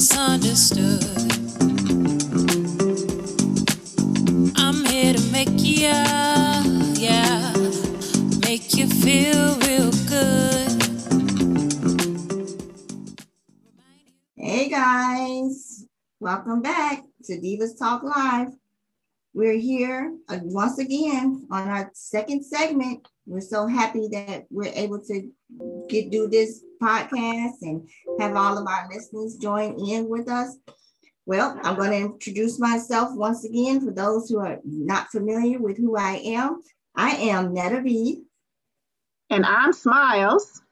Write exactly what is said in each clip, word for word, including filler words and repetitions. misunderstood. I'm here to make you, yeah, make you feel real good. Hey guys, welcome back to Divas Talk Live. We're here once again on our second segment. We're so happy that we're able to get do this podcast and have all of our listeners join in with us. Well, I'm going to introduce myself once again for those who are not familiar with who I am. I am NettaB. And I'm Smiles.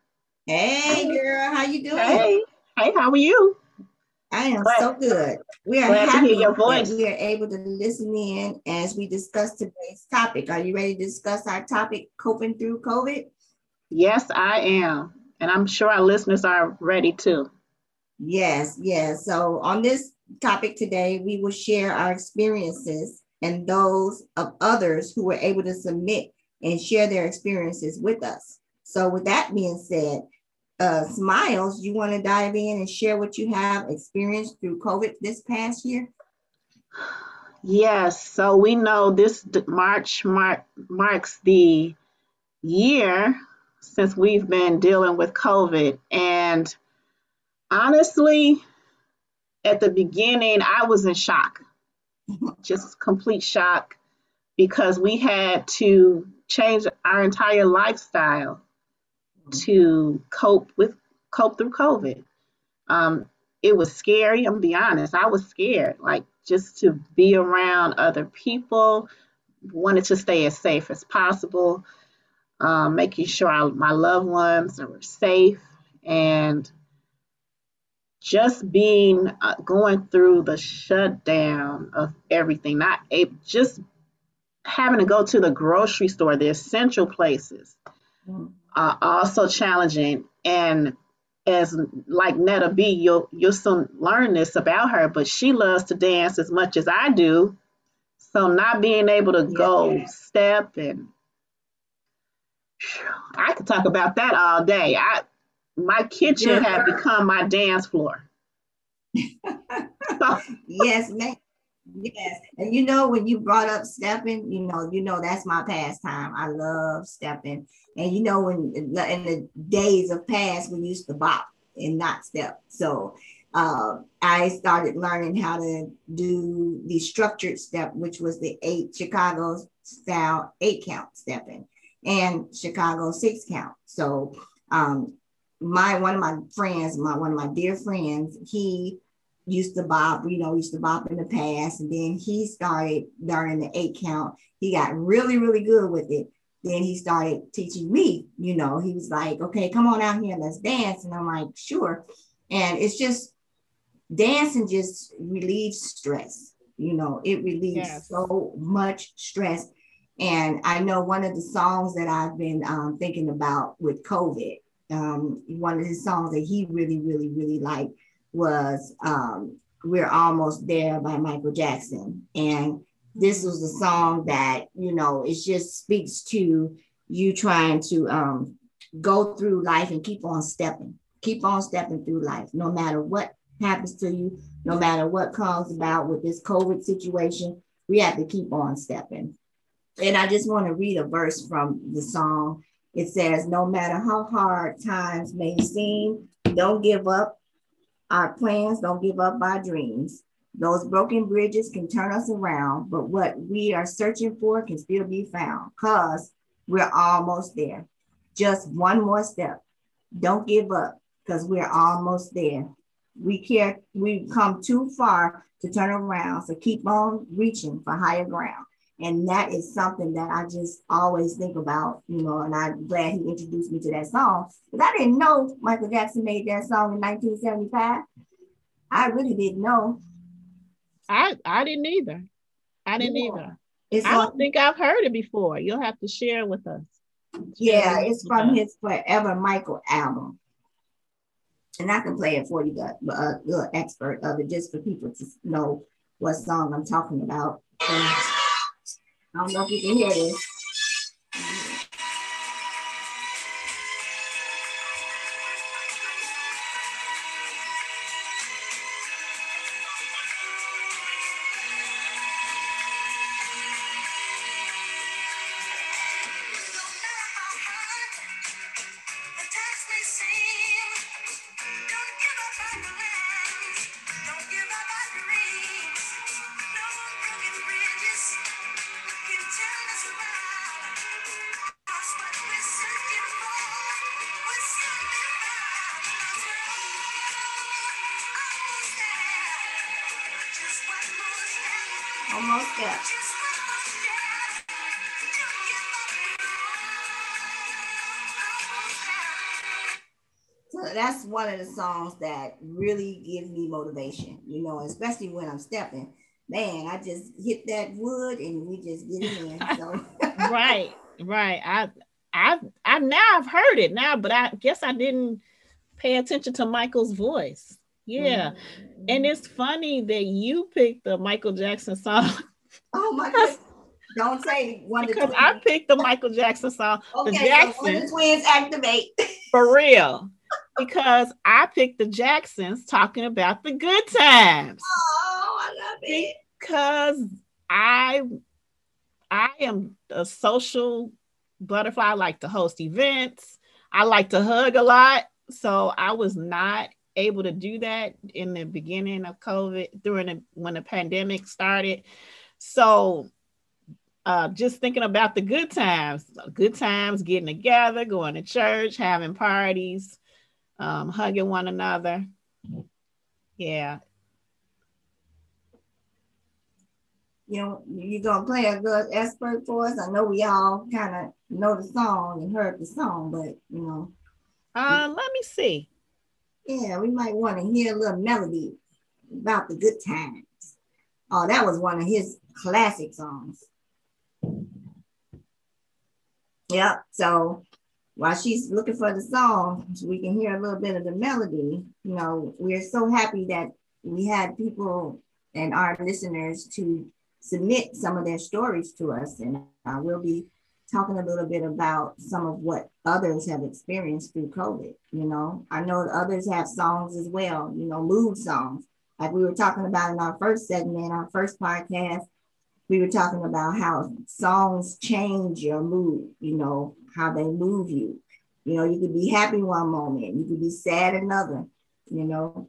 Hey, girl. How you doing? Hey. Hey, how are you? I am glad, so good. We are happy your voice. That we are able to listen in as we discuss today's topic. Are you ready to discuss our topic, coping through COVID? Yes, I am. And I'm sure our listeners are ready too. Yes, yes. So on this topic today, we will share our experiences and those of others who were able to submit and share their experiences with us. So with that being said, Uh, Smiles, you want to dive in and share what you have experienced through COVID this past year? Yes. So we know this March mark, marks the year since we've been dealing with COVID. And honestly, at the beginning, I was in shock, just complete shock, because we had to change our entire lifestyle to cope with cope through COVID. Um, it was scary. I'm gonna be honest. I was scared, like just to be around other people. Wanted to stay as safe as possible, um, making sure I, my loved ones were safe, and just being uh, going through the shutdown of everything. Not a, just having to go to the grocery store, the essential places. Mm. Uh, also challenging, and as like Netta B, you'll you'll soon learn this about her, but she loves to dance as much as I do, so not being able to go yeah. step and I could talk about that all day. I my kitchen yeah. had become my dance floor. So. Yes, ma'am. Yes, and you know, when you brought up stepping, you know, you know that's my pastime. I love stepping, and you know, when in the days of past, we used to bop and not step. So uh, I started learning how to do the structured step, which was the eight Chicago style eight count stepping and Chicago six count. So um, my one of my friends, my one of my dear friends, he. used to bop, you know, used to bop in the past. And then he started learning the eight count. He got really, really good with it. Then he started teaching me, you know, he was like, okay, come on out here, let's dance. And I'm like, sure. And it's just, dancing just relieves stress. You know, it relieves yes. so much stress. And I know one of the songs that I've been um, thinking about with COVID, um, one of his songs that he really, really, really liked, was um, We're Almost There by Michael Jackson. And this was a song that, you know, it just speaks to you trying to um, go through life and keep on stepping, keep on stepping through life, no matter what happens to you, no matter what comes about with this COVID situation, we have to keep on stepping. And I just want to read a verse from the song. It says, no matter how hard times may seem, don't give up our plans, don't give up our dreams. Those broken bridges can turn us around, but what we are searching for can still be found, because we're almost there. Just one more step. Don't give up, because we're almost there. We care, we've come too far to turn around, so keep on reaching for higher ground. And that is something that I just always think about, you know, and I'm glad he introduced me to that song, because I didn't know Michael Jackson made that song in nineteen seventy-five. I really didn't know. I I didn't either. I didn't yeah. either. It's I don't on, think I've heard it before. You'll have to share with us. Share yeah, it's from us. His Forever Michael album. And I can play it for you, the uh, little expert of it, just for people to know what song I'm talking about. And, I don't know if you can hear this. Costco. So that's one of the songs that really gives me motivation, you know, especially when I'm stepping. Man, I just hit that wood and we just get it in. So. Right, right. I, I, I now I've heard it now, but I guess I didn't pay attention to Michael's voice. Yeah, mm-hmm. And it's funny that you picked the Michael Jackson song. Oh my goodness. Don't say one of the twins. I picked the Michael Jackson song. Okay, the Jacksons, so one of the twins activate. For real. Because I picked the Jacksons talking about the good times. Oh, I love it. Because I, I am a social butterfly. I like to host events. I like to hug a lot. So I was not able to do that in the beginning of COVID, during the, when the pandemic started. So uh, just thinking about the good times, good times, getting together, going to church, having parties, um, hugging one another. Yeah. You know, you're going to play a good expert for us. I know we all kind of know the song and heard the song, but you know. Uh, let me see. Yeah, we might want to hear a little melody about the good times. Oh, that was one of his classic songs. Yep, so while she's looking for the song, we can hear a little bit of the melody. You know, we're so happy that we had people and our listeners to submit some of their stories to us. And uh, we'll be talking a little bit about some of what others have experienced through COVID, you know. I know others have songs as well, you know, mood songs. Like we were talking about in our first segment, our first podcast, we were talking about how songs change your mood, you know, how they move you. You know, you could be happy one moment, you could be sad another, you know.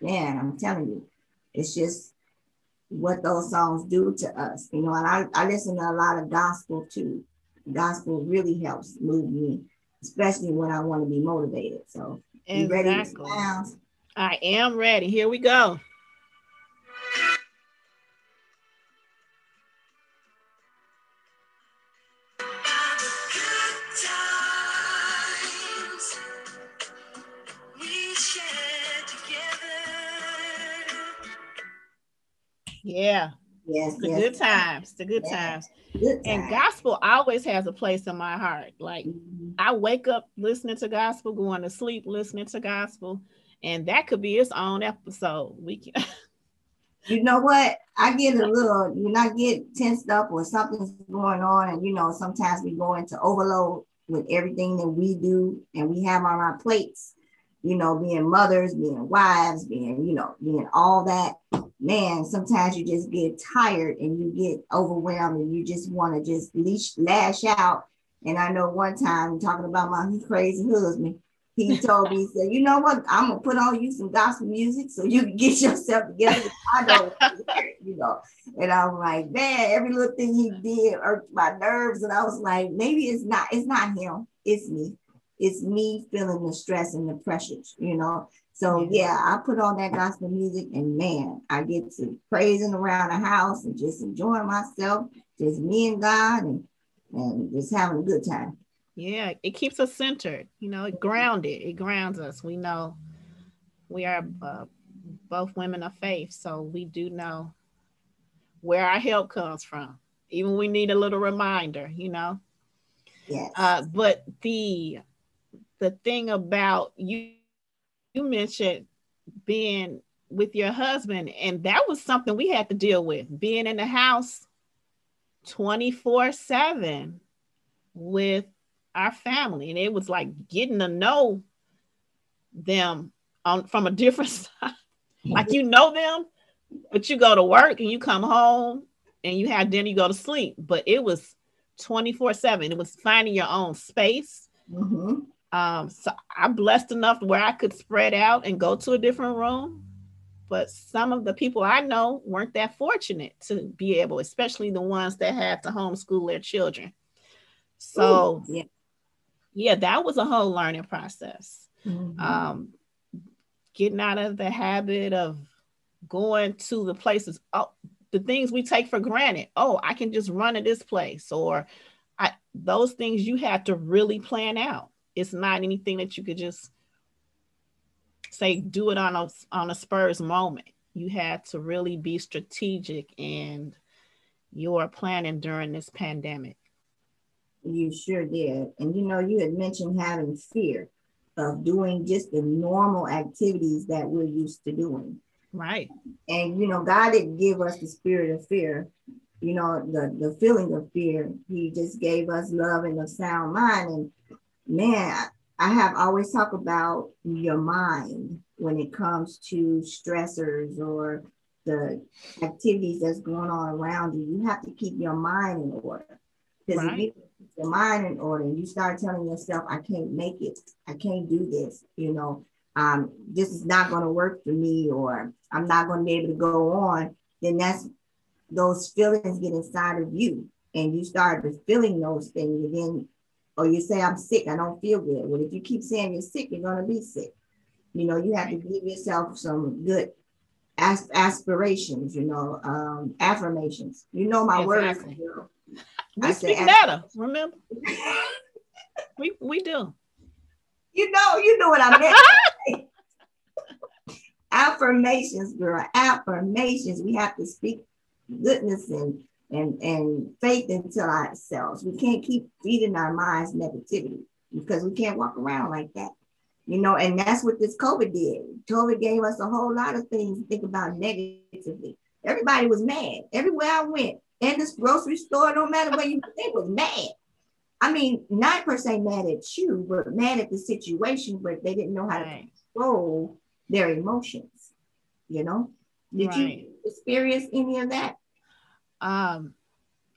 Man, I'm telling you, it's just what those songs do to us, you know. And I, I listen to a lot of gospel too. Gospel really helps move me, especially when I want to be motivated. So, exactly. You ready to Smiles? I am ready. Here we go. Yeah, yes, the yes, good times, the good yes, times. Good time. And gospel always has a place in my heart. Like mm-hmm. I wake up listening to gospel, going to sleep listening to gospel, and that could be its own episode. We can. You know what? I get a little, you know, I get tensed up or something's going on, and you know, sometimes we go into overload with everything that we do and we have on our plates. You know, being mothers, being wives, being, you know, being all that. Man, sometimes you just get tired and you get overwhelmed and you just want to just leash, lash out. And I know one time, talking about my crazy husband, he told me, he said, you know what, I'm going to put on you some gospel music so you can get yourself together. I know, you know. And I'm like, man, every little thing he did irked my nerves. And I was like, maybe it's not, it's not him, it's me. It's me feeling the stress and the pressures, you know? So yeah, I put on that gospel music and man, I get to praising around the house and just enjoying myself, just me and God and, and just having a good time. Yeah, it keeps us centered, you know, it grounded, it grounds us. We know we are uh, both women of faith, so we do know where our help comes from. Even we need a little reminder, you know? Yes. Uh, but the, the thing about you, you mentioned being with your husband, and that was something we had to deal with, being in the house twenty-four seven with our family. And it was like getting to know them on, from a different side. Like you know them, but you go to work and you come home and you have dinner, you go to sleep. But it was twenty-four seven. It was finding your own space. Mm-hmm. Um, so I'm blessed enough where I could spread out and go to a different room, but some of the people I know weren't that fortunate to be able, especially the ones that had to homeschool their children. So Ooh, yeah. yeah, that was a whole learning process. Mm-hmm. Um, getting out of the habit of going to the places. Oh, the things we take for granted. Oh, I can just run to this place, or I, those things you have to really plan out. It's not anything that you could just say, do it on a, on a spur's moment. You had to really be strategic in your planning during this pandemic. You sure did. And you know, you had mentioned having fear of doing just the normal activities that we're used to doing. Right. And you know, God didn't give us the spirit of fear, you know, the, the feeling of fear. He just gave us love and a sound mind. And man, I have always talked about your mind when it comes to stressors or the activities that's going on around you. You have to keep your mind in order. Because right. if you keep your mind in order and you start telling yourself, I can't make it, I can't do this, you know, um, this is not going to work for me, or I'm not going to be able to go on, then that's, those feelings get inside of you and you start feeling those things. And then, or you say, I'm sick, I don't feel good. Well, if you keep saying you're sick, you're going to be sick. You know, you have to give yourself some good asp- aspirations, you know, um, affirmations. You know my exactly. words. You know. We I speak better, remember? we we do. You know, you know what I meant. Affirmations, girl, affirmations. We have to speak goodness and and and faith into ourselves. We can't keep feeding our minds negativity because we can't walk around like that. You know, and that's what this COVID did. COVID gave us a whole lot of things to think about negatively. Everybody was mad. Everywhere I went, in this grocery store, no matter where you, they was mad. I mean, not per se mad at you, but mad at the situation, but they didn't know how right. to control their emotions. You know? Did right. you experience any of that? Um,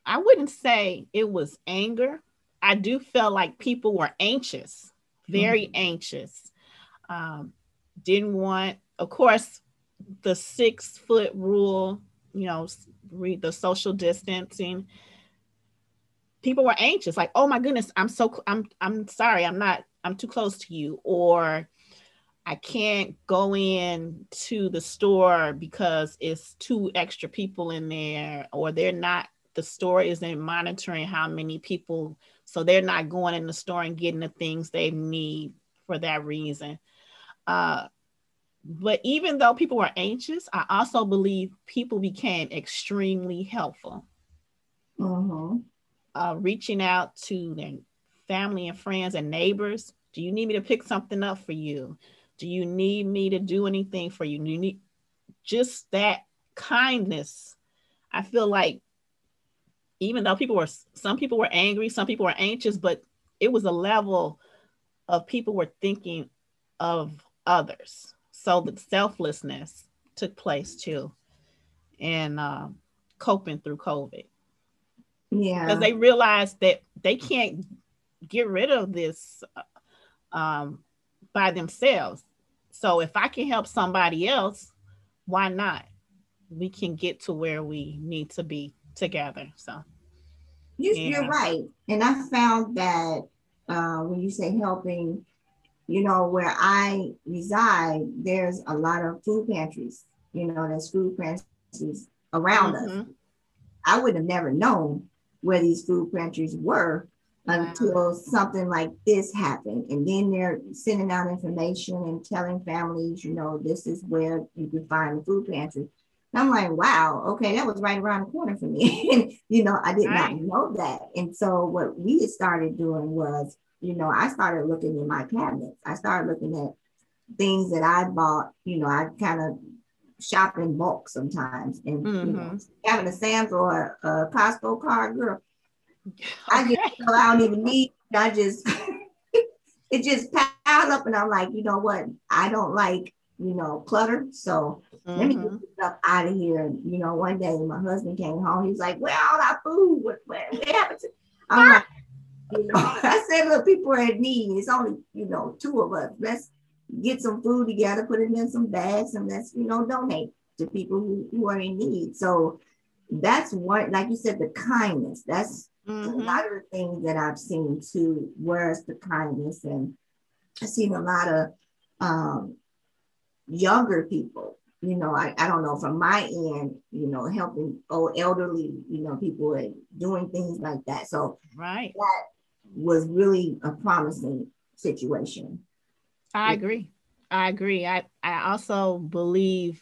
I wouldn't say it was anger. I do feel like people were anxious, very mm-hmm. anxious. Um, didn't want, of course, the six foot rule, you know, read the social distancing. People were anxious, like, oh my goodness, I'm so, I'm, I'm sorry, I'm not, I'm too close to you, or I can't go in to the store because it's two extra people in there, or they're not, the store isn't monitoring how many people, so they're not going in the store and getting the things they need for that reason. Uh, but even though people were anxious, I also believe people became extremely helpful. Mm-hmm. Uh, reaching out to their family and friends and neighbors. Do you need me to pick something up for you? Do you need me to do anything for you? Do you need just that kindness? I feel like even though people were, some people were angry, some people were anxious, but it was a level of people were thinking of others. So the selflessness took place too, and um, coping through COVID. Yeah. Because they realized that they can't get rid of this um, by themselves. So if I can help somebody else, why not? We can get to where we need to be together. So you, yeah. you're right. And I found that uh, when you say helping, you know, where I reside, there's a lot of food pantries, you know, there's food pantries around mm-hmm. us. I would have never known where these food pantries were until something like this happened. And then they're sending out information and telling families, you know, this is where you can find the food pantry. And I'm like, wow, okay, that was right around the corner for me. And, you know, I did right. not know that. And so what we started doing was, you know, I started looking in my cabinets. I started looking at things that I bought. You know, I kind of shop in bulk sometimes. And mm-hmm. you know, having a Sam's or a Costco card, girl, okay. I just, you know, I don't even need, I just, it just piled up. And I'm like, you know what? I don't like, you know, clutter. So mm-hmm. let me get this stuff out of here. And, you know, one day my husband came home. He's like, where all our food? What, what happened to? I'm like, you know, I said, look, people are in need. It's only, you know, two of us. Let's get some food together, put it in some bags, and let's, you know, donate to people who, who are in need. So that's one, like you said, the kindness. That's mm-hmm. a lot of the things that I've seen too. Where's the kindness? And I've seen a lot of um, younger people you know, I, I don't know, from my end, you know, helping old elderly, you know, people and doing things like that. So right. that was really a promising situation. I agree. I agree. I, I also believe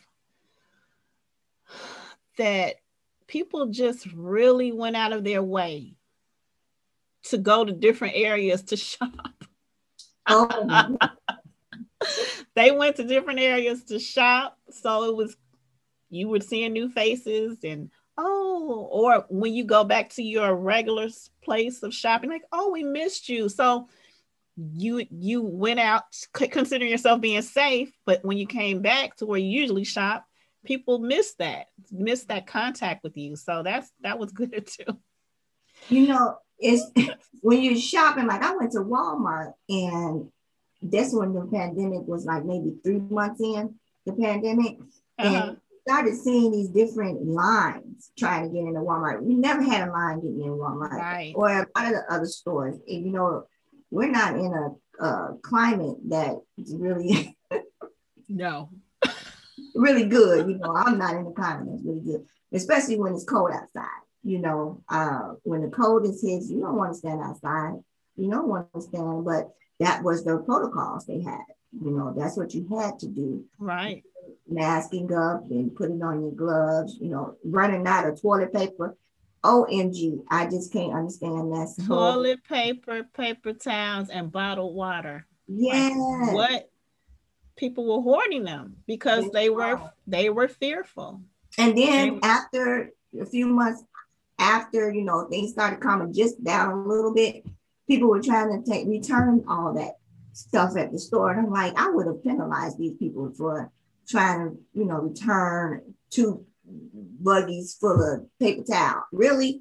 that people just really went out of their way to go to different areas to shop. Oh. They went to different areas to shop. So it was, you were seeing new faces and, oh, or when you go back to your regular place of shopping, like, oh, we missed you. So you, you went out considering yourself being safe, but when you came back to where you usually shop, people missed that, missed that contact with you. So that's, that was good too. You know, it's when you're shopping, like I went to Walmart, and that's when the pandemic was like maybe three months in the pandemic. Uh-huh. And started seeing these different lines trying to get into Walmart. We never had a line getting in Walmart right. or a lot of the other stores. And, you know, we're not in a, a climate that is really no really good. You know, I'm not in a climate that's really good, especially when it's cold outside. You know, uh, when the cold is hits, you don't want to stand outside. You don't want to stand, but that was the protocols they had. You know, that's what you had to do. Right. Masking up and putting on your gloves, you know, running out of toilet paper. O M G, I just can't understand that. Toilet paper, paper towels, and bottled water. Yeah. Like, what? People were hoarding them because yeah. they were they were fearful. And then and- after a few months after, you know, things started coming just down a little bit, people were trying to take return all that stuff at the store. And I'm like, I would have penalized these people for trying to, you know, return two buggies full of paper towel. Really?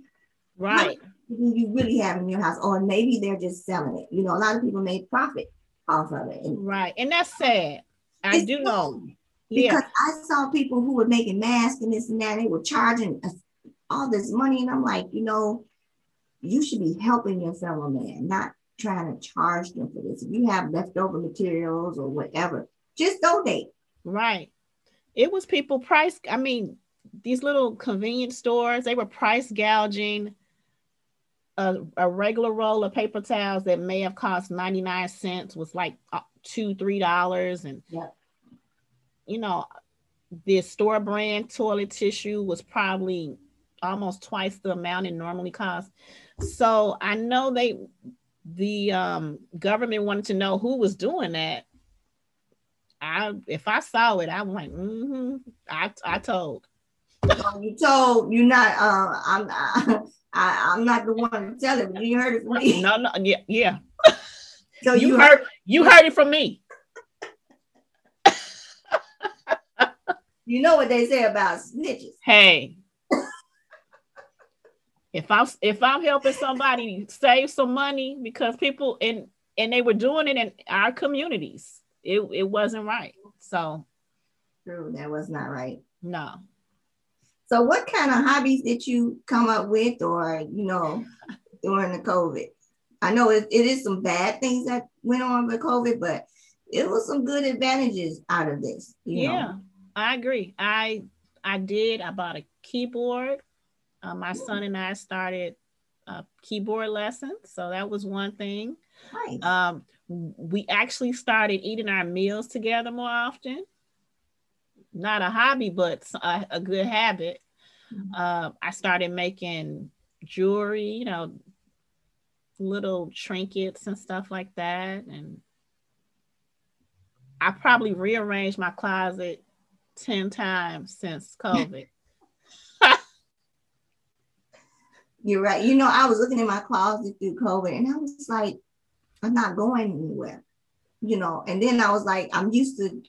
Right. What do you really have in your house? Or maybe they're just selling it. You know, a lot of people made profit off of it. And right. And that's sad. I do know. Because yeah. I saw people who were making masks and this and that. They were charging all this money. And I'm like, you know, you should be helping your fellow man, not trying to charge them for this. If you have leftover materials or whatever, just donate. Right. It was people price. I mean, these little convenience stores, they were price gouging a, a regular roll of paper towels that may have cost ninety-nine cents was like two, three dollars. And, yep. you know, the store brand toilet tissue was probably almost twice the amount it normally costs. So I know they, the um, government wanted to know who was doing that. I, if I saw it, I'm like, mm-hmm. I, I told. So you told, you're not, uh, I'm, I, I, I'm not the one to tell it. You heard it from me. No, no, yeah, yeah. So you, you heard, heard, you heard it from me. You know what they say about snitches. Hey. If I'm if I'm helping somebody save some money, because people and and they were doing it in our communities, it, it wasn't right. So true, that was not right. No. So what kind of hobbies did you come up with, or you know, during the COVID? I know it, it is some bad things that went on with COVID, but it was some good advantages out of this. You yeah, know? I agree. I I did. I bought a keyboard. Uh, my son and I started uh, keyboard lessons. So that was one thing. Nice. Um, we actually started eating our meals together more often. Not a hobby, but a, a good habit. Mm-hmm. Uh, I started making jewelry, you know, little trinkets and stuff like that. And I probably rearranged my closet ten times since COVID. You're right. You know, I was looking in my closet through COVID and I was like, I'm not going anywhere, you know? And then I was like, I'm used to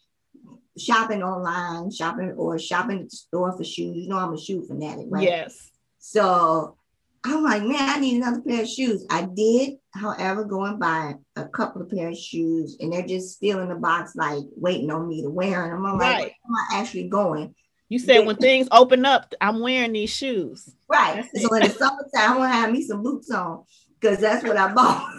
shopping online, shopping or shopping at the store for shoes. You know, I'm a shoe fanatic, right? Yes. So I'm like, man, I need another pair of shoes. I did, however, go and buy a couple of pair of shoes and they're just still in the box, like waiting on me to wear them. I'm like, right. Where am I actually going? You said when things open up, I'm wearing these shoes. Right. So in the summertime, I'm going to have me some boots on because that's what I bought.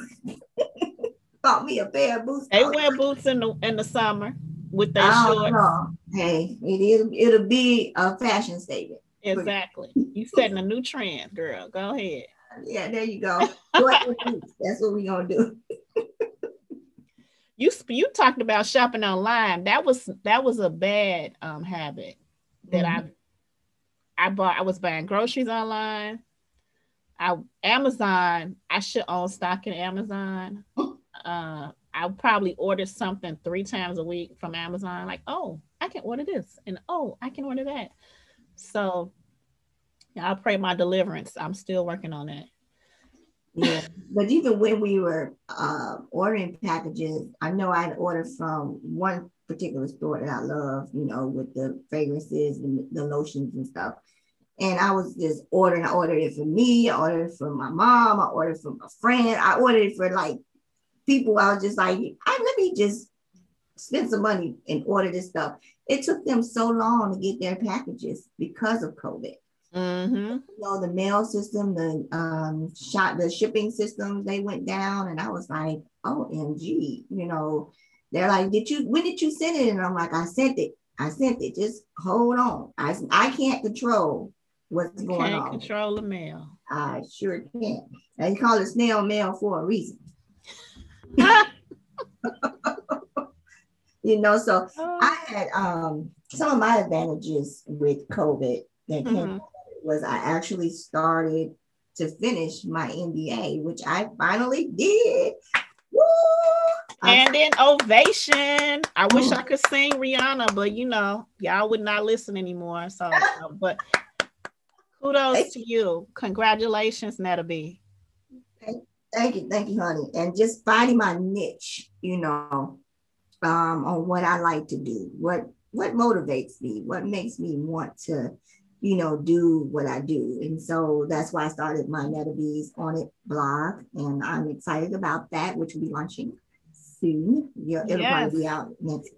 Bought me a pair of boots. They wear boots in the in the summer with their shorts. Know. Hey, it is, it'll be a fashion statement. Exactly. You're setting a new trend, girl. Go ahead. Yeah, there you go. That's what we're going to do. You you talked about shopping online. That was that was a bad um, habit that mm-hmm. I I bought. I was buying groceries online. I Amazon. I should own stock in Amazon. Uh, I probably ordered something three times a week from Amazon. Like, oh, I can order this, and oh, I can order that. So, I pray my deliverance. I'm still working on that. Yeah, but even when we were uh, ordering packages, I know I had ordered from one particular store that I love, you know, with the fragrances and the lotions and stuff. And I was just ordering. I ordered it for me. I ordered it for my mom. I ordered for my friend. I ordered it for like people. I was just like, I, let me just spend some money and order this stuff. It took them so long to get their packages because of COVID. Mm-hmm. You know, the mail system, the um shot the shipping systems, they went down, and I was like, O M G, you know. They're like, did you when did you send it? And I'm like, I sent it. I sent it. Just hold on. I I can't control what's you going can't on. Can't control the mail. I sure can't. They call it snail mail for a reason. You know, so oh. I had um some of my advantages with COVID that came mm-hmm. was I actually started to finish my M B A, which I finally did. Woo! And an ovation. I wish I could sing Rihanna, but you know, y'all would not listen anymore. So, but kudos thank to you. Congratulations, NettaB. Thank, thank you. Thank you, honey. And just finding my niche, you know, um, on what I like to do, what, what motivates me, what makes me want to, you know, do what I do. And so that's why I started my NettaB's On It blog. And I'm excited about that, which will be launching soon. Yeah, it'll yes. probably be out next.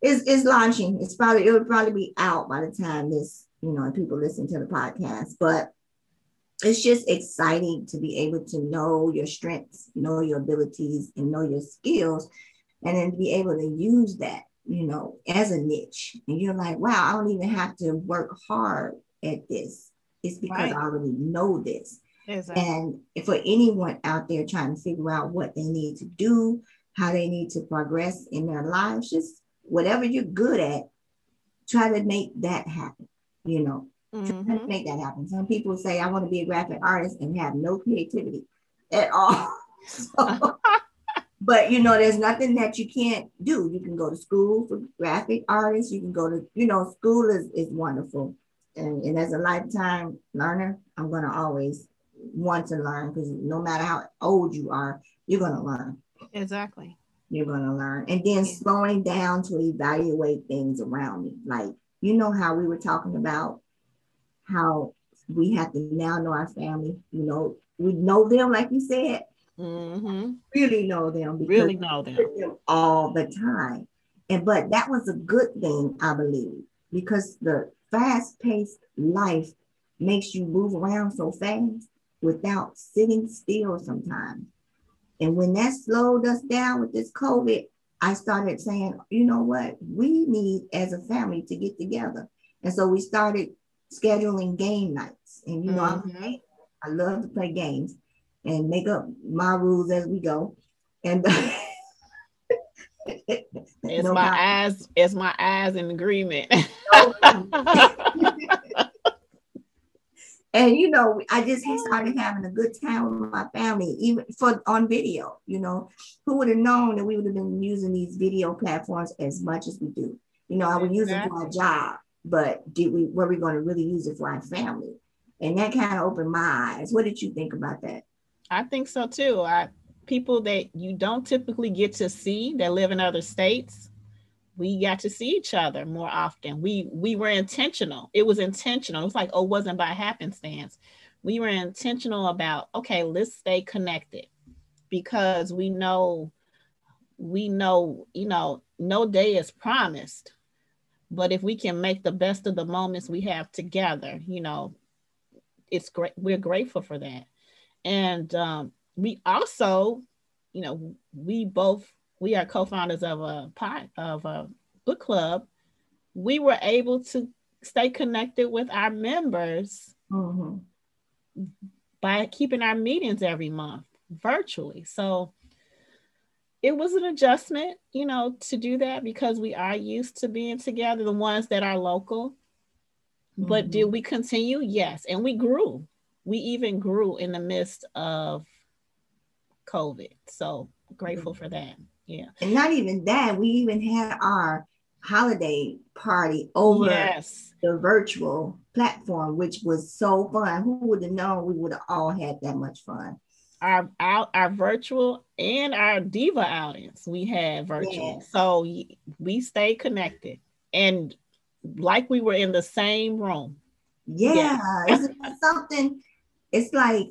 It's, it's launching. It's probably, it'll probably be out by the time this, you know, people listen to the podcast. But it's just exciting to be able to know your strengths, know your abilities, and know your skills, and then be able to use that, you know, as a niche. And you're like, wow, I don't even have to work hard at this. It's because right. I already know this. Exactly. And for anyone out there trying to figure out what they need to do, how they need to progress in their lives, just whatever you're good at, try to make that happen, you know, mm-hmm. try to make that happen. Some people say, I want to be a graphic artist and have no creativity at all. So, but, you know, there's nothing that you can't do. You can go to school for graphic artists. You can go to, you know, school is, is wonderful. And, and as a lifetime learner, I'm going to always want to learn, because no matter how old you are, you're going to learn. Exactly. You're going to learn. And then slowing down to evaluate things around me. Like, you know how we were talking about how we have to now know our family. You know, we know them, like you said. Mm-hmm. Really know them, because really know them. them all the time. And but that was a good thing, I believe, because the fast-paced life makes you move around so fast without sitting still sometimes. And when that slowed us down with this COVID, I started saying, you know what, we need as a family to get together. And so we started scheduling game nights. And you know, mm-hmm. I, I love to play games and make up my rules as we go. And it's no my problem. eyes, it's my eyes in agreement. And you know, I just started having a good time with my family, even for on video. You know, who would have known that we would have been using these video platforms as much as we do? You know, I would use it for our job, but did we were we going to really use it for our family? And that kind of opened my eyes. What did you think about that? I think so too. I, people that you don't typically get to see that live in other states, we got to see each other more often. We we were intentional. It was intentional. It was like, oh, it wasn't by happenstance. We were intentional about, okay, let's stay connected, because we know, we know, you know, no day is promised. But if we can make the best of the moments we have together, you know, it's great. We're grateful for that. And um, we also, you know, we both, we are co-founders of a pod, of a book club. we were able to stay connected with our members mm-hmm. by keeping our meetings every month virtually. So it was an adjustment, you know, to do that because we are used to being together, the ones that are local. Mm-hmm. But did we continue? Yes. And we grew. We even grew in the midst of COVID. So grateful mm-hmm. for that. Yeah. And not even that, we even had our holiday party over yes. the virtual platform, which was so fun. Who would have known we would have all had that much fun? Our out, our virtual and our diva audience, we had virtual. Yes. So we stayed connected and like we were in the same room. Yeah. Yes. Isn't that something? It's like,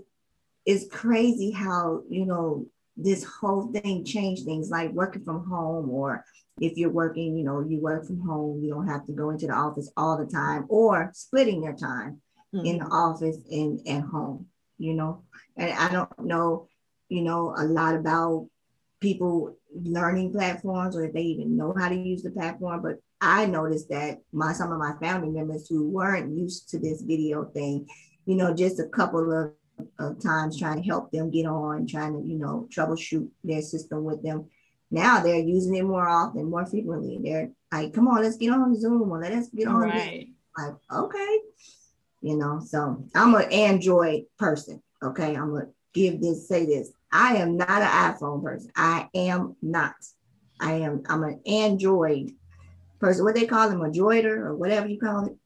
it's crazy how, you know, this whole thing changed things, like working from home, or if you're working, you know, you work from home, you don't have to go into the office all the time, or splitting your time mm-hmm. in the office and at home, you know. And I don't know, you know, a lot about people learning platforms or if they even know how to use the platform. But I noticed that my some of my family members who weren't used to this video thing, you know, just a couple of, of times trying to help them get on, trying to, you know, troubleshoot their system with them. Now they're using it more often, more frequently. They're like, come on, let's get on Zoom or let us get on right. this. Like, okay. You know, so I'm an Android person. Okay, I'm gonna give this, say this. I am not an iPhone person. I am not. I am, I'm an Android person. What they call them, a droider or whatever you call it.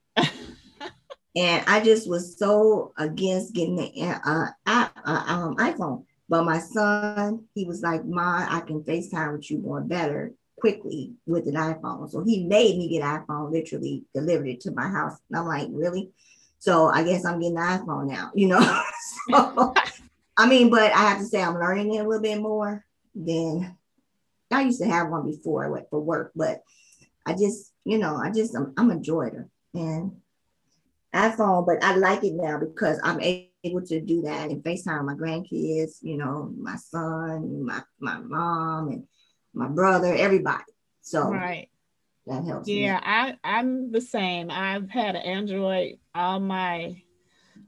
And I just was so against getting the uh, I, uh, um, iPhone. But my son, he was like, Ma, I can FaceTime with you more better quickly with an iPhone. So he made me get an iPhone, literally delivered it to my house. And I'm like, really? So I guess I'm getting an iPhone now, you know? So, I mean, but I have to say I'm learning it a little bit more than I used to have one before like for work, but I just, you know, I just, I'm, I'm a droider and iPhone, but I like it now because I'm able to do that and FaceTime my grandkids, you know, my son, my, my mom and my brother, everybody. So, right. That helps. Yeah, I, I'm the same. I've had an Android all my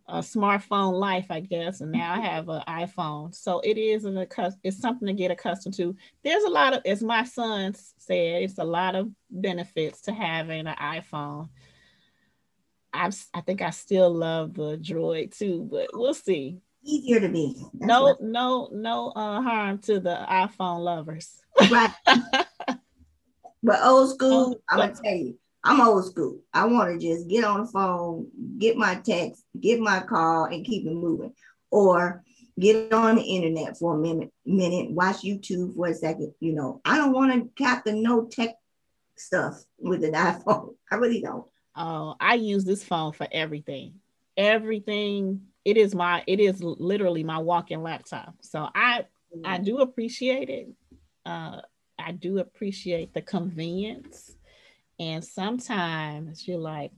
uh, smartphone life, I guess, and now I have an iPhone. So it is an it's something to get accustomed to. There's a lot of, as my son said, it's a lot of benefits to having an iPhone. I I think I still love the Droid too, but we'll see. Easier to be. That's no, what... no, no uh, harm to the iPhone lovers. Right. But old school, I'm going to tell you, I'm old school. I want to just get on the phone, get my text, get my call, and keep it moving. Or get on the internet for a minute, minute, watch YouTube for a second. You know, I don't want to cap the no tech stuff with an iPhone. I really don't. Oh, I use this phone for everything. Everything. It is my, it is literally my walking laptop. So I, mm-hmm. I do appreciate it. Uh, I do appreciate the convenience. And sometimes you're like,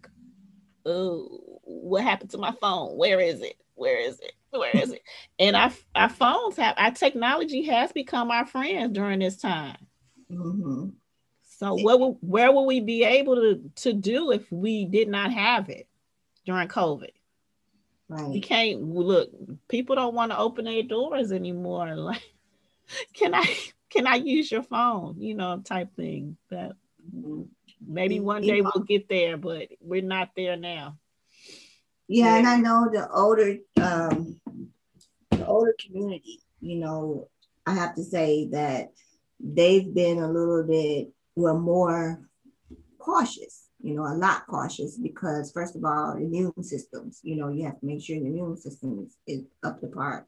oh, what happened to my phone? Where is it? Where is it? Where is it? And our, our phones have, our technology has become our friends during this time. Mm-hmm. So what will, where will we be able to, to do if we did not have it during COVID? Right. We can't, look, people don't want to open their doors anymore. Like, can I... Can I use your phone? You know, type thing. That maybe one day we'll get there, but we're not there now. Yeah, yeah. And I know the older, um, the older community. You know, I have to say that they've been a little bit, well, more cautious. You know, a lot cautious because first of all, immune systems. You know, you have to make sure the immune system is, is up to par.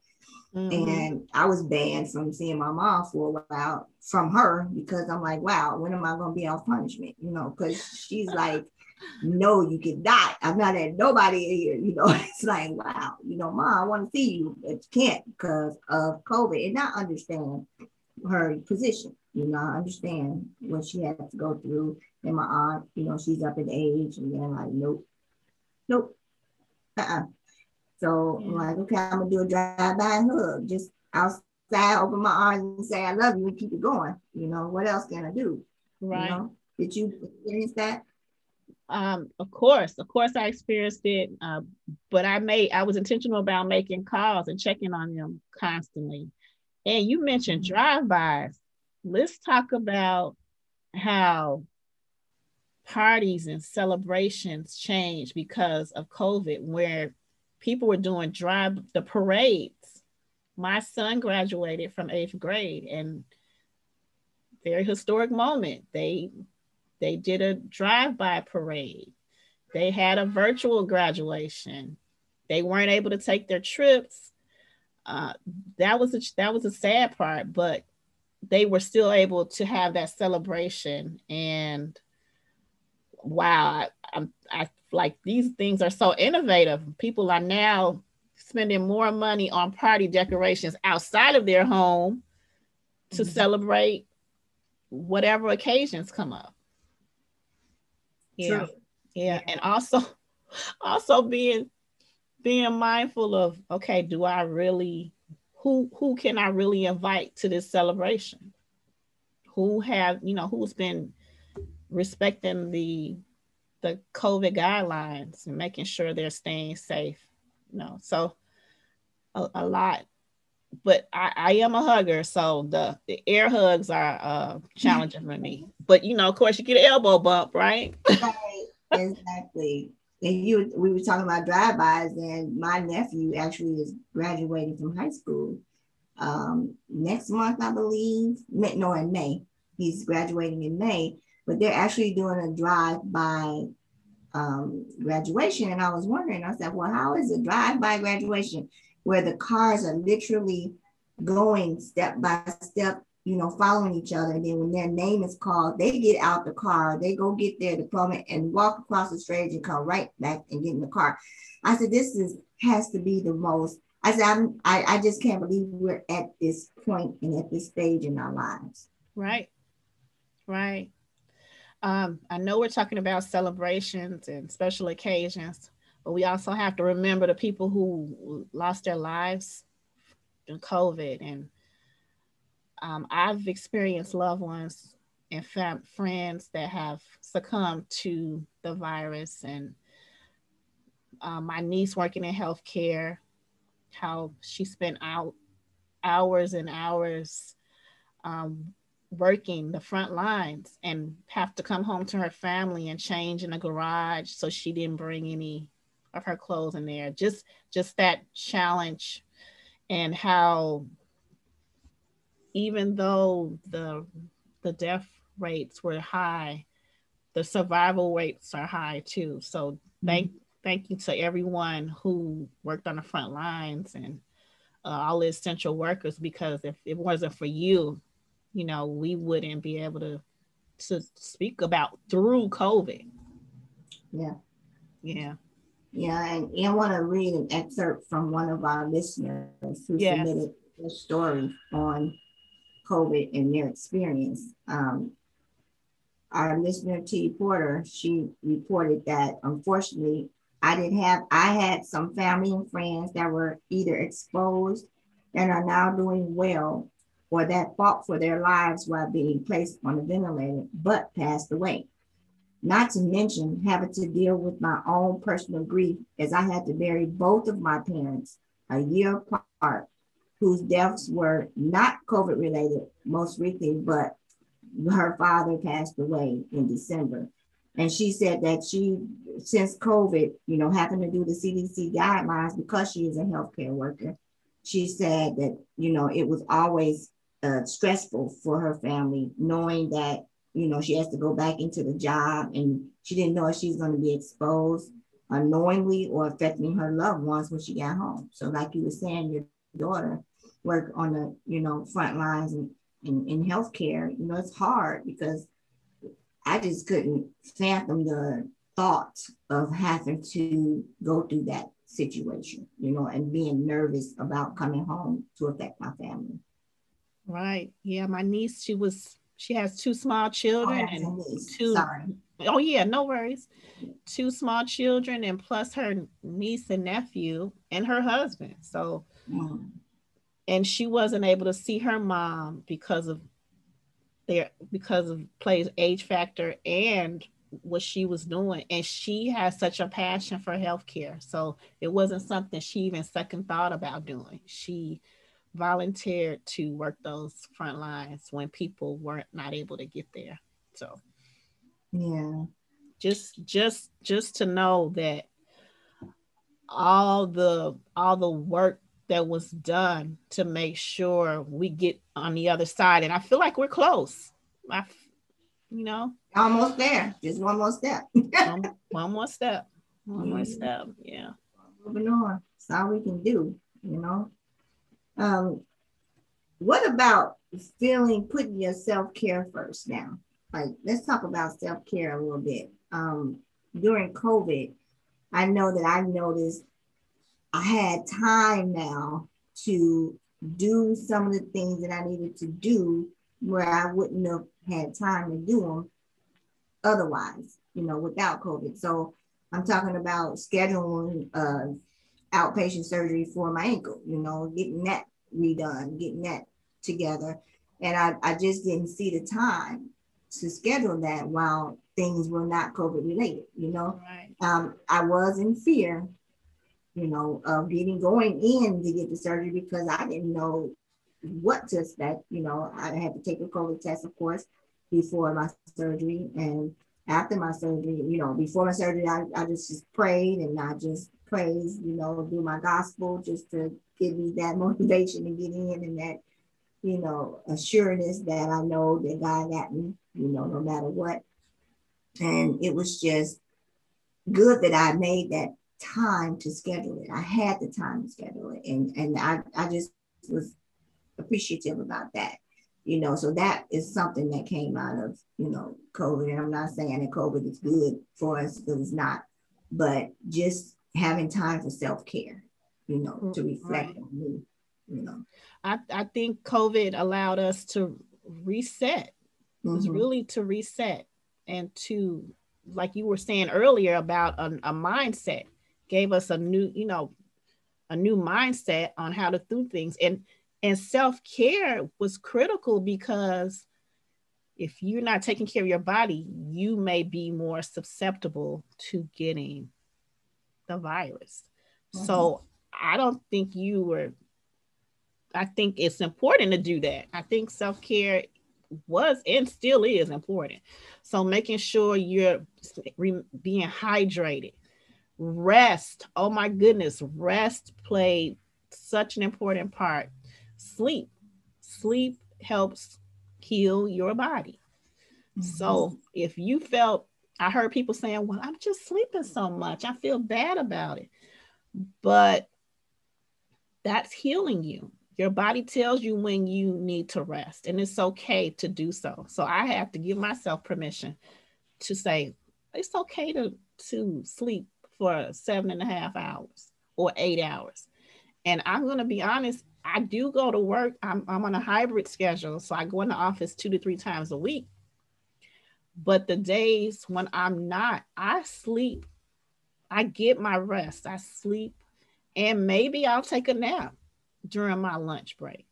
Mm-hmm. And I was banned from seeing my mom for a while from her because I'm like, wow, when am I going to be off punishment? You know, because she's like, no, you can die. I'm not at nobody in here. You know, it's like, wow, you know, Mom, I want to see you, but you can't because of COVID. And I understand her position. You know, I understand what she had to go through. And my aunt, you know, she's up in age. And then like, nope, nope, uh-uh. So I'm like, okay, I'm gonna do a drive-by and hug. Just outside, open my arms and say I love you and keep it going. You know, what else can I do? Right. You know? Did you experience that? Um, of course, of course I experienced it, uh, but I made, I was intentional about making calls and checking on them constantly. And you mentioned drive-bys. Let's talk about how parties and celebrations changed because of COVID, where people were doing drive, the parades. My son graduated from eighth grade, and very historic moment. They They did a drive-by parade. They had a virtual graduation. They weren't able to take their trips. Uh, that was a, that was a sad part, but they were still able to have that celebration. And wow, I, I'm I like these things are so innovative. People are now spending more money on party decorations outside of their home to mm-hmm. celebrate whatever occasions come up. Yeah. So, yeah. And also, also being, being mindful of, okay, do I really, who, who can I really invite to this celebration? Who have, you know, who's been respecting the, the COVID guidelines and making sure they're staying safe, you know, so a, a lot, but I, I am a hugger. So the, the air hugs are uh, challenging for me. But, you know, of course, you get an elbow bump, right? Right, exactly. And you, we were talking about drive-bys, and my nephew actually is graduating from high school um, next month, I believe. No, in May. He's graduating in May, but they're actually doing a drive-by um, graduation. And I was wondering, I said, well, how is a drive-by graduation where the cars are literally going step by step, you know, following each other? And then when their name is called, they get out the car, they go get their diploma and walk across the stage and come right back and get in the car. I said, this is, has to be the most, I said, I'm, I, I just can't believe we're at this point and at this stage in our lives. Right, right. Um, I know we're talking about celebrations and special occasions, but we also have to remember the people who lost their lives in COVID. And Um, I've experienced loved ones and fam- friends that have succumbed to the virus, and uh, my niece working in healthcare, how she spent out hours and hours um, working the front lines and have to come home to her family and change in the garage, so she didn't bring any of her clothes in there. Just, just that challenge, and how even though the the death rates were high, the survival rates are high too. So thank thank you to everyone who worked on the front lines and uh, all the essential workers, because if it wasn't for you, you know, we wouldn't be able to to speak about through COVID. Yeah. Yeah. Yeah, and I want to read an excerpt from one of our listeners who yes. submitted their story on COVID and their experience. Um, our listener, T. Porter, she reported that, unfortunately, I didn't have, I had some family and friends that were either exposed and are now doing well, or that fought for their lives while being placed on a ventilator, but passed away. Not to mention having to deal with my own personal grief, as I had to bury both of my parents a year apart, whose deaths were not COVID related most recently, but her father passed away in December. And she said that she, since COVID, you know, happened to do the C D C guidelines, because she is a healthcare worker, she said that, you know, it was always uh, stressful for her family, knowing that, you know, she has to go back into the job, and she didn't know if she's going to be exposed unknowingly or affecting her loved ones when she got home. So like you were saying, your daughter work on the, you know, front lines and in, in, in healthcare, you know, it's hard, because I just couldn't fathom the thought of having to go through that situation, you know, and being nervous about coming home to affect my family. Right. Yeah. My niece, she was, she has two small children. Oh, and two, Sorry. Oh yeah, no worries. Two small children, and plus her niece and nephew and her husband. So, mm. And she wasn't able to see her mom because of their because of plays age factor and what she was doing, and she has such a passion for healthcare. So it wasn't something she even second thought about doing. She volunteered to work those front lines when people weren't not able to get there. So yeah, just just just to know that all the all the work that was done to make sure we get on the other side, and I feel like we're close. I, you know, almost there. Just one more step. one, one more step. One more step. Yeah. Moving on. That's all we can do. You know. Um, what about feeling putting your self care first now? Like, let's talk about self care a little bit. Um, during COVID, I know that I noticed I had time now to do some of the things that I needed to do where I wouldn't have had time to do them otherwise, you know, without COVID. So I'm talking about scheduling uh, outpatient surgery for my ankle, you know, getting that redone, getting that together. And I, I just didn't see the time to schedule that while things were not COVID related, you know. Right. Um, I was in fear, you know, of getting going in to get the surgery because I didn't know what to expect. You know, I had to take a COVID test, of course, before my surgery and after my surgery. You know, before my surgery, I, I just, just prayed and I just praised, you know, do my gospel just to give me that motivation to get in and that, you know, assurance that I know that God got me, you know, no matter what. And it was just good that I made that time to schedule it. I had the time to schedule it, and and I, I just was appreciative about that, you know. So that is something that came out of, you know, COVID. And I'm not saying that COVID is good for us, because it's not, but just having time for self-care, you know, to reflect right. on me, you know. I, I think COVID allowed us to reset. Mm-hmm. It was really to reset and to, like you were saying earlier about a, a mindset, gave us a new, you know, a new mindset on how to do things. And and self-care was critical, because if you're not taking care of your body, you may be more susceptible to getting the virus. Mm-hmm. So I don't think you were, I think it's important to do that. I think self-care was and still is important. So making sure you're re- being hydrated, rest. Oh my goodness, rest played such an important part. Sleep, sleep helps heal your body. Mm-hmm. So if you felt, I heard people saying, well, I'm just sleeping so much, I feel bad about it. But that's healing you. Your body tells you when you need to rest, and it's okay to do so. So I have to give myself permission to say, it's okay to, to sleep for seven and a half hours or eight hours. And I'm going to be honest, I do go to work. I'm, I'm on a hybrid schedule. So I go in the office two to three times a week. But the days when I'm not, I sleep. I get my rest. I sleep. And maybe I'll take a nap during my lunch break.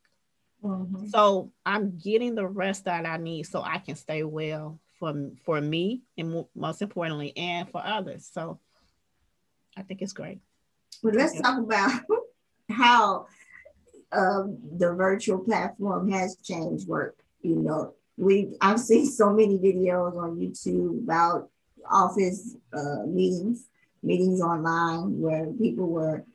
Mm-hmm. So I'm getting the rest that I need so I can stay well for, for me, and most importantly, and for others. So I think it's great. Well, let's yeah. talk about how Um, the virtual platform has changed work. You know, we I've seen so many videos on YouTube about office uh, meetings, meetings online, where people were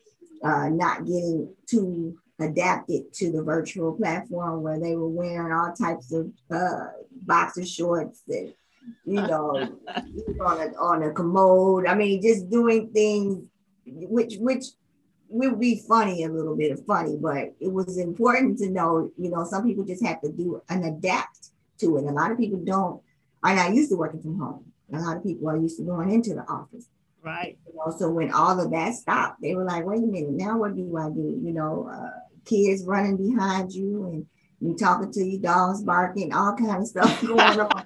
uh, not getting too adapted to the virtual platform, where they were wearing all types of uh, boxer shorts and, you know, on a, on a commode. I mean, just doing things which which. would be funny, a little bit of funny, but it was important to know, you know, some people just have to do and adapt to it. A lot of people don't, are not used to working from home. A lot of people are used to going into the office. Right. You know, so when all of that stopped, they were like, wait a minute, now what do I do? You know, uh, kids running behind you and you talking to your dogs barking, all kind of stuff going on.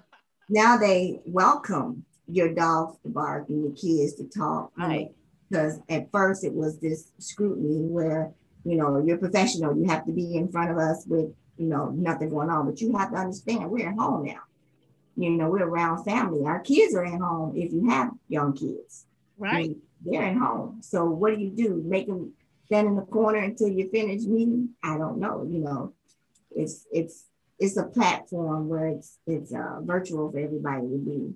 Now they welcome your dogs to bark and your kids to talk. Right. Know. Because at first it was this scrutiny where, you know, you're professional, you have to be in front of us with, you know, nothing going on, but you have to understand we're at home now. you know, we're around family. Our kids are at home. If you have young kids, right? I mean, they're at home. So what do you do? Make them stand in the corner until you finish meeting? I don't know. You know, it's, it's, it's a platform where it's, it's uh, virtual for everybody to be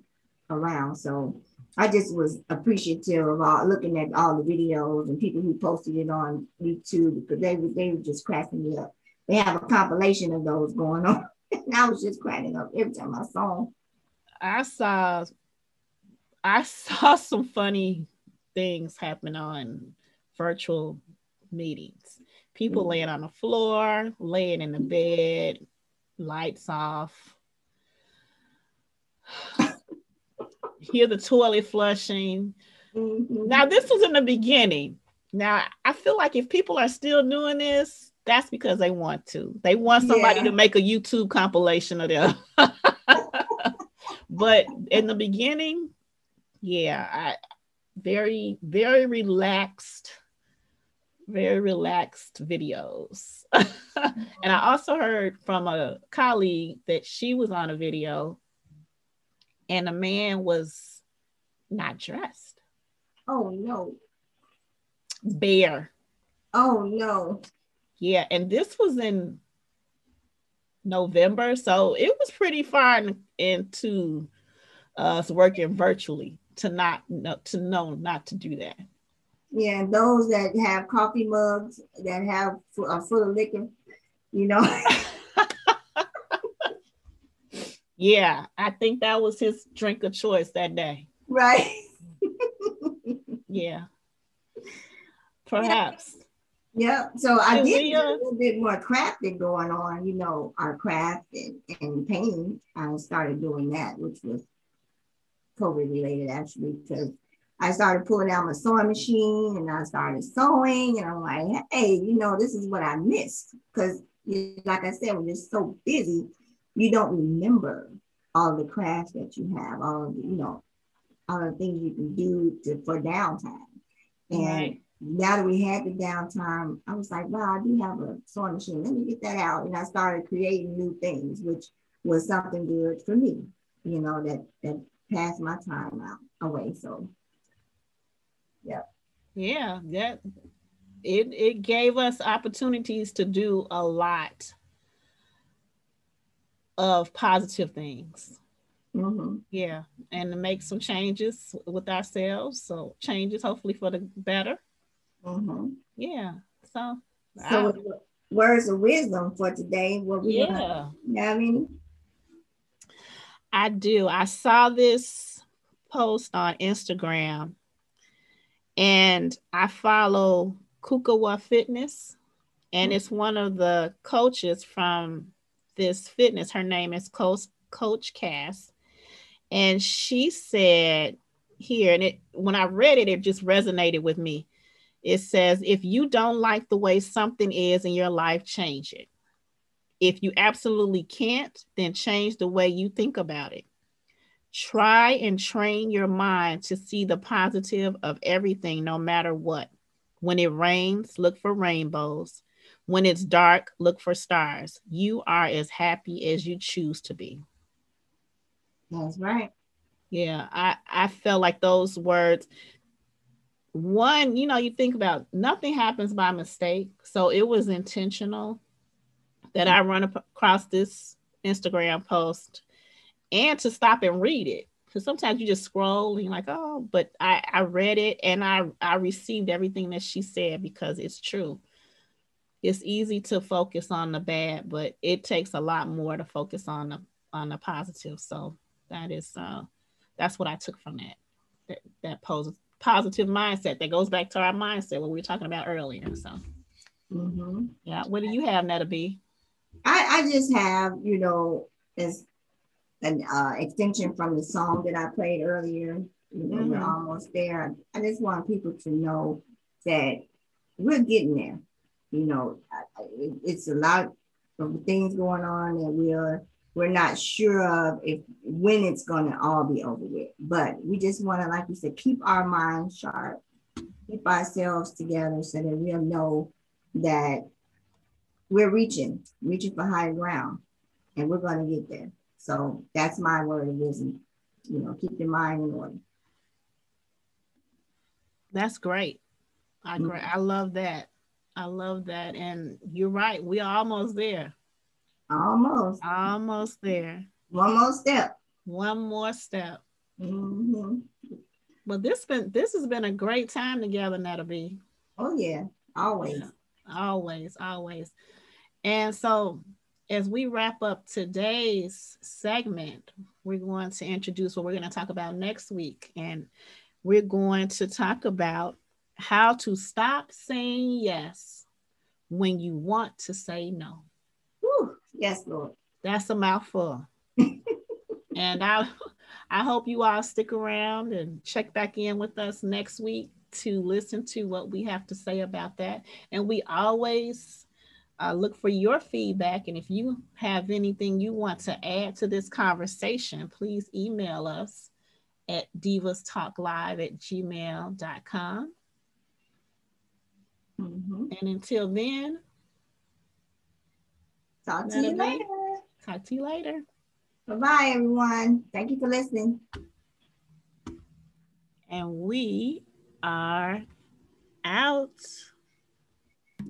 around. So I just was appreciative of all, looking at all the videos and people who posted it on YouTube, because they were, they were just cracking me up. They have a compilation of those going on. And I was just cracking up every time I saw them. I saw, I saw some funny things happen on virtual meetings. People mm-hmm. laying on the floor, laying in the bed, lights off. Hear the toilet flushing. Mm-hmm. Now, this was in the beginning. Now, I feel like if people are still doing this, that's because they want to. They want somebody yeah. to make a YouTube compilation of them. But in the beginning, yeah, I very, very relaxed, very relaxed videos. And I also heard from a colleague that she was on a video and the man was not dressed. Oh, no. Bare. Oh, no. Yeah, and this was in November, so it was pretty far in, into us uh, working virtually to not no, to know not to do that. Yeah, and those that have coffee mugs that have are full of liquor, you know. Yeah, I think that was his drink of choice that day. Right. Yeah. Perhaps. Yeah. Yeah, so I did we, uh, a little bit more crafting going on, you know, our craft and, and painting. I started doing that, which was COVID related actually, because I started pulling out my sewing machine and I started sewing and I'm like, hey, you know, this is what I missed. Because like I said, when you're so busy, you don't remember all the crafts that you have, all of the, you know, all the things you can do to, for downtime. And right. Now that we had the downtime, I was like, wow, I do have a sewing machine. Let me get that out. And I started creating new things, which was something good for me, you know, that, that passed my time out away. So, yeah. Yeah, that it, it gave us opportunities to do a lot of positive things. Mm-hmm. Yeah, and to make some changes with ourselves. So changes, hopefully for the better. Mm-hmm. Yeah. So, so I, words of wisdom for today. What we yeah. Gonna, you know what I mean? I do. I saw this post on Instagram and I follow Kukawa Fitness and mm-hmm. it's one of the coaches from this fitness. Her name is Coach, Coach Cass. And she said here, and it when I read it, it just resonated with me. It says, if you don't like the way something is in your life, change it. If you absolutely can't, then change the way you think about it. Try and train your mind to see the positive of everything, no matter what. When it rains, look for rainbows. When it's dark, look for stars. You are as happy as you choose to be. That's right. Yeah, I, I felt like those words. One, you know, you think about nothing happens by mistake. So it was intentional that I run across this Instagram post and to stop and read it. Because sometimes you just scroll and you're like, oh, but I, I read it and I, I received everything that she said because it's true. It's easy to focus on the bad, but it takes a lot more to focus on the, on the positive. So that is, uh, that's what I took from that, that, that post. Positive mindset that goes back to our mindset what we were talking about earlier. So mm-hmm. yeah, what do you have, NettaB? I, I just have, you know, as an uh, extension from the song that I played earlier, you know, mm-hmm. We're Almost There. I just want people to know that we're getting there. You know, it, it's a lot of things going on and we're We're not sure of if when it's going to all be over with, but we just want to, like you said, keep our minds sharp, keep ourselves together so that we'll know that we're reaching, reaching for high ground and we're going to get there. So that's my word of wisdom. You know, keep your mind in order. That's great. I agree. Mm-hmm. I love that. I love that. And you're right. We are almost there. Almost. Almost there. One more step. One more step. Mm-hmm. Well, this been this has been a great time together, NettaB. Oh yeah, always, yeah. always, always. And so, as we wrap up today's segment, we're going to introduce what we're going to talk about next week, and we're going to talk about how to stop saying yes when you want to say no. Whew. Yes, Lord. That's a mouthful. And I, I hope you all stick around and check back in with us next week to listen to what we have to say about that. And we always uh, look for your feedback. And if you have anything you want to add to this conversation, please email us at divas talk live at gmail dot com. Mm-hmm. And until then, talk to you later. Talk to you later. Bye-bye, everyone. Thank you for listening. And we are out.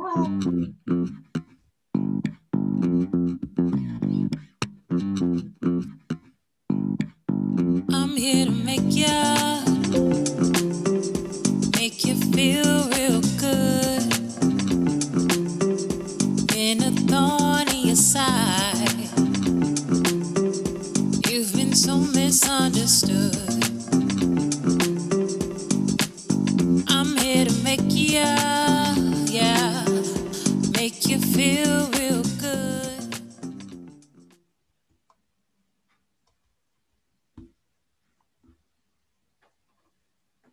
I'm here to make you, make you feel real good. Been a thorn in your side. So misunderstood. I'm here to make you